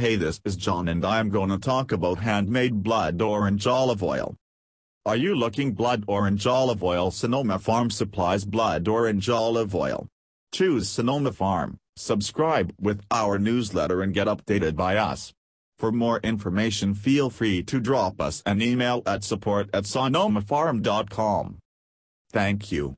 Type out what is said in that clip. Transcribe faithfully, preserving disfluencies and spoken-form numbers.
Hey, this is John and I'm gonna talk about handmade blood orange olive oil. Are you looking blood orange olive oil? Sonoma Farm supplies blood orange olive oil. Choose Sonoma Farm, subscribe with our newsletter and get updated by us. For more information feel free to drop us an email at support at sonoma farm dot com. Thank you.